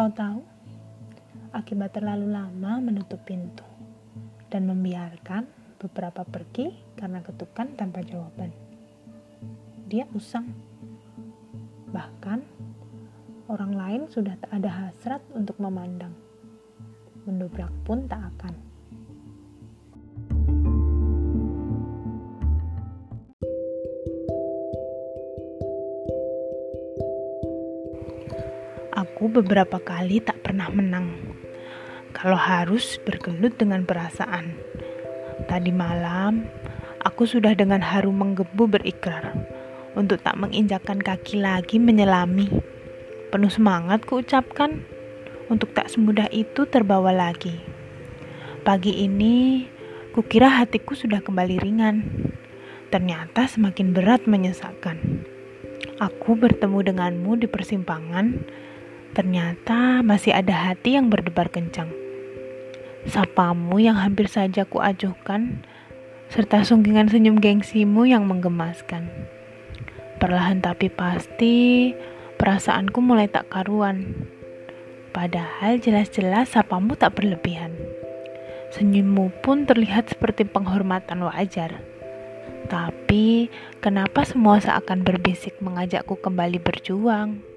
Kau tahu, akibat terlalu lama menutup pintu dan membiarkan beberapa pergi karena ketukan tanpa jawaban. Dia usang. Bahkan, orang lain sudah tak ada hasrat untuk memandang. Mendobrak pun tak akan. Aku beberapa kali tak pernah menang kalau harus bergelut dengan perasaan. Tadi malam, aku sudah dengan harum menggebu berikrar untuk tak menginjakkan kaki lagi menyelami. Penuh semangat kuucapkan untuk tak semudah itu terbawa lagi. Pagi ini, kukira hatiku sudah kembali ringan. Ternyata semakin berat menyesakkan. Aku bertemu denganmu di persimpangan. Ternyata masih ada hati yang berdebar kencang. Sapamu yang hampir saja kuajuhkan, serta sungkingan senyum gengsimu yang menggemaskan. Perlahan tapi pasti, perasaanku mulai tak karuan. Padahal jelas-jelas sapamu tak berlebihan. Senyummu pun terlihat seperti penghormatan wajar. Tapi, kenapa semua seakan berbisik mengajakku kembali berjuang?